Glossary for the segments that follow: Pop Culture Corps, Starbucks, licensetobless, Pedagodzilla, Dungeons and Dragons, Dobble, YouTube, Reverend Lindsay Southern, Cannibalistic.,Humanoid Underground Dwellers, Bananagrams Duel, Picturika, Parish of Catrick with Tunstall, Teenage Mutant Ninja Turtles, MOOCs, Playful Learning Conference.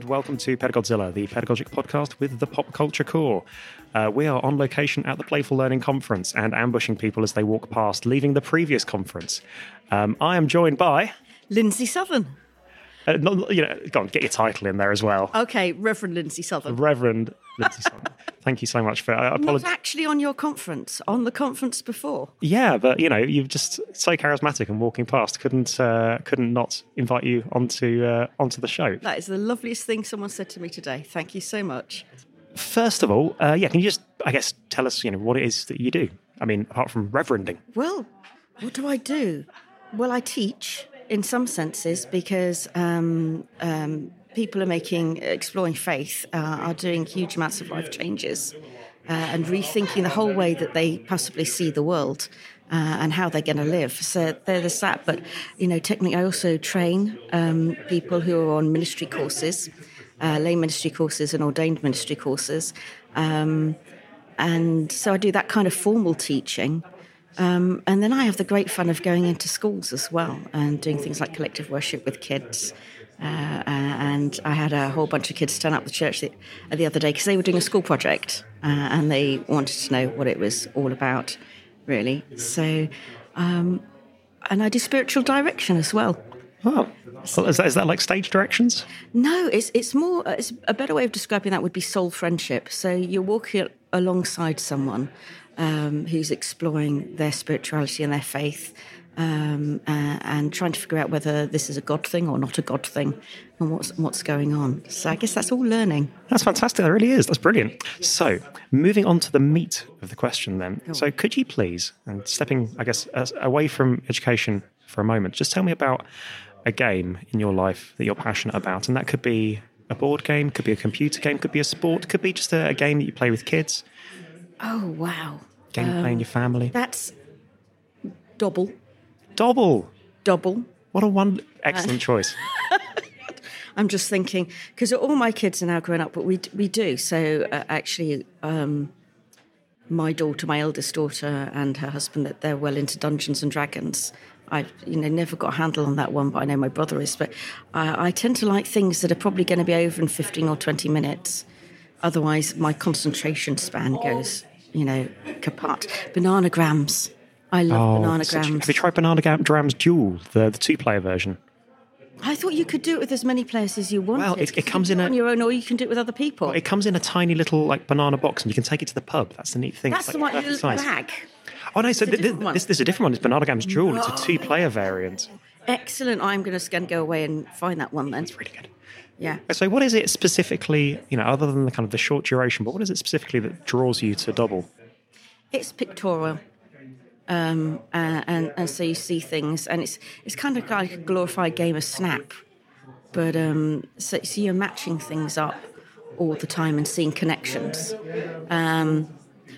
and welcome to Pedagodzilla, the pedagogic podcast with the Pop Culture Corps. We are on location at the Playful Learning Conference and ambushing people as they walk past, leaving the previous conference. I am joined by... Lindsay Southern. Go on, get your title in there as well. Okay, Reverend Lindsay Southern. Reverend Lindsay Southern. Thank you so much for... Not actually on your conference, on the conference before. Yeah, but, you're just so charismatic and walking past. Couldn't not invite you onto the show. That is the loveliest thing someone said to me today. Thank you so much. First of all, can you just, I guess, tell us, what it is that you do? I mean, apart from reverending. Well, what do I do? Well, I teach... in some senses, because people are exploring faith, are doing huge amounts of life changes and rethinking the whole way that they possibly see the world and how they're going to live. So there's that. But, technically I also train people who are on ministry courses, lay ministry courses and ordained ministry courses. And so I do that kind of formal teaching. And then I have the great fun of going into schools as well and doing things like collective worship with kids. And I had a whole bunch of kids turn up the church the other day because they were doing a school project and they wanted to know what it was all about, really. So, and I do spiritual direction as well. Oh, well, is that like stage directions? No, it's more. It's a better way of describing that would be soul friendship. So you're walking alongside someone who's exploring their spirituality and their faith and trying to figure out whether this is a God thing or not a God thing and what's going on. So I guess that's all learning. That's fantastic. That really is. That's brilliant. So moving on to the meat of the question then. Oh. So could you please, and stepping, I guess, away from education for a moment, just tell me about a game in your life that you're passionate about. And that could be a board game, could be a computer game, could be a sport, could be just a game that you play with kids. Oh, wow. Game you play in your family. That's Dobble. Dobble. What a one... Excellent choice. I'm just thinking, because all my kids are now grown up, but we do. So actually, my eldest daughter and her husband, they're well into Dungeons and Dragons. I've never got a handle on that one, but I know my brother is. But I tend to like things that are probably going to be over in 15 or 20 minutes. Otherwise, my concentration span goes, kaput. Bananagrams. I love Bananagrams. Have you tried Bananagrams Duel, the two-player version? I thought you could do it with as many players as you wanted. Well, it comes in on your own, or you can do it with other people. Well, it comes in a tiny little banana box, and you can take it to the pub. That's the neat thing. That's the one you bag. Oh no! So this is a different one. It's Bananagrams Duel. It's a two-player variant. Excellent. I'm going to go away and find that one then. It's really good. Yeah. So what is it specifically, other than the kind of the short duration, but what is it specifically that draws you to Dobble? It's pictorial. And so you see things, and it's kind of like a glorified game of Snap. But so you're matching things up all the time and seeing connections.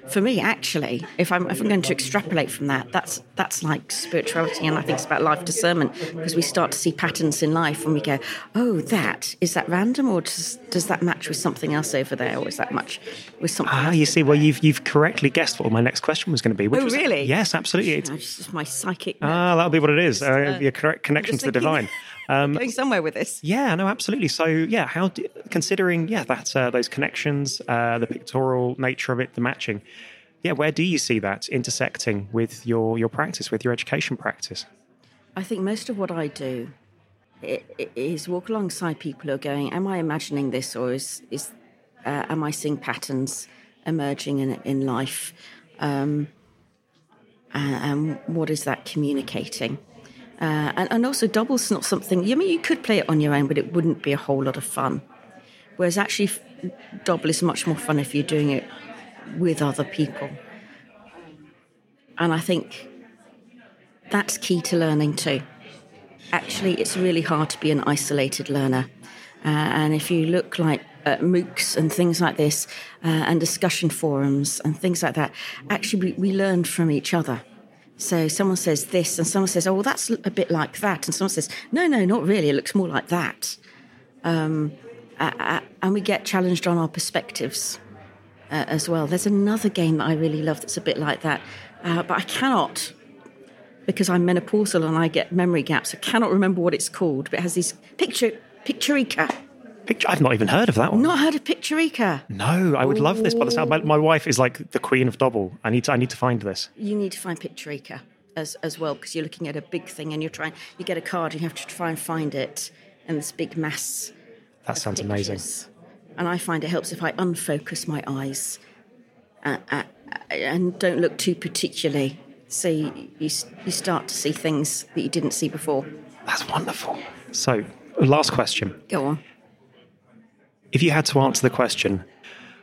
For me, actually, if I'm going to extrapolate from that, that's like spirituality, and I think it's about life discernment, because we start to see patterns in life when we go, oh, that random, or does that match with something else over there, or is that match with something else? Ah, you see, well, you've correctly guessed what my next question was going to be. Which was, really? Yes, absolutely. It's just my psychic... that'll be what it is, your correct connection to the divine. Going somewhere with this. Yeah, no, absolutely. So, yeah, those connections, the pictorial nature of it, the matching, where do you see that intersecting with your practice, with your education practice? I think most of what I do is walk alongside people who are going, am I imagining this, or is am I seeing patterns emerging in life? And what is that communicating? And also Double's not something... you could play it on your own, but it wouldn't be a whole lot of fun. Whereas actually Dobble is much more fun if you're doing it with other people. And I think that's key to learning too. Actually, it's really hard to be an isolated learner. And if you look like at MOOCs and things like this, and discussion forums and things like that, actually we learn from each other. So someone says this, and someone says, oh, well, that's a bit like that. And someone says, no, not really. It looks more like that. And we get challenged on our perspectives as well. There's another game that I really love that's a bit like that. But I cannot, because I'm menopausal and I get memory gaps, I cannot remember what it's called. But it has these Picturika. I've not even heard of that one. Not heard of Picturika? No, I would love this. By the sound, my wife is like the queen of Dobble. I need to find this. You need to find Picturika as well, because you're looking at a big thing and you get a card and you have to try and find it and this big mass. That sounds amazing. And I find it helps if I unfocus my eyes and don't look too particularly. So you start to see things that you didn't see before. That's wonderful. So, last question. Go on. If you had to answer the question,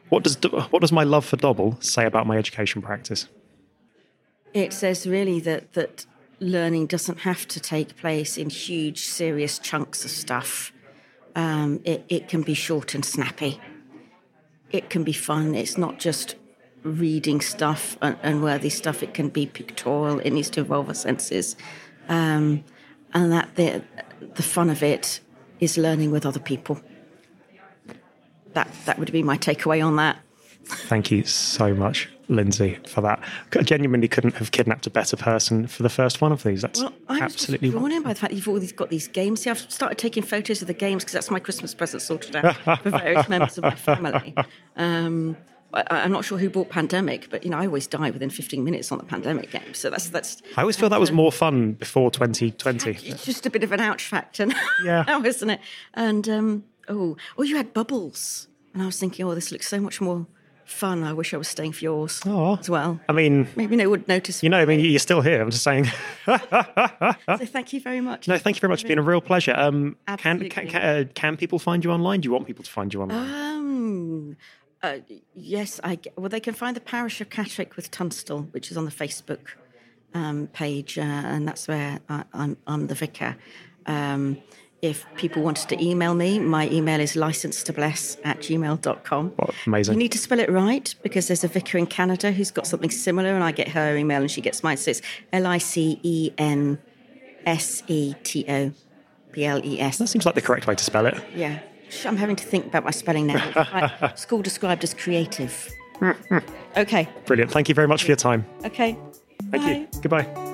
what does my love for Dobble say about my education practice? It says really that learning doesn't have to take place in huge, serious chunks of stuff. It can be short and snappy. It can be fun. It's not just reading stuff and worthy stuff. It can be pictorial. It needs to involve our senses. And that the fun of it is learning with other people. That would be my takeaway on that. Thank you so much, Lindsay, for that. I genuinely couldn't have kidnapped a better person for the first one of these. That's absolutely wonderful. I'm drawn in by the fact that you've always got these games. See, I've started taking photos of the games because that's my Christmas present sorted out for various members of my family. I'm not sure who bought Pandemic, but I always die within 15 minutes on the Pandemic game. So that's. I always feel that was more fun before 2020. It's just a bit of an ouch factor now, isn't it? And you had Bubbles, and I was thinking, this looks so much more fun. I wish I was staying for yours as well. I mean, maybe no one would notice. You're still here. I'm just saying. So thank you very much. No, thank you very much. It's been a real pleasure. Can people find you online? Do you want people to find you online? Yes, they can find the Parish of Catrick with Tunstall, which is on the Facebook page, and that's where I'm the vicar. If people wanted to email me, my email is licensetobless@gmail.com. Well, amazing. You need to spell it right, because there's a vicar in Canada who's got something similar, and I get her email and she gets mine. So it's LICENSETOBLES. That seems like the correct way to spell it. Yeah. I'm having to think about my spelling now. Right. School described as creative. Okay. Brilliant. Thank you very much for your time. Okay. Thank you. Goodbye.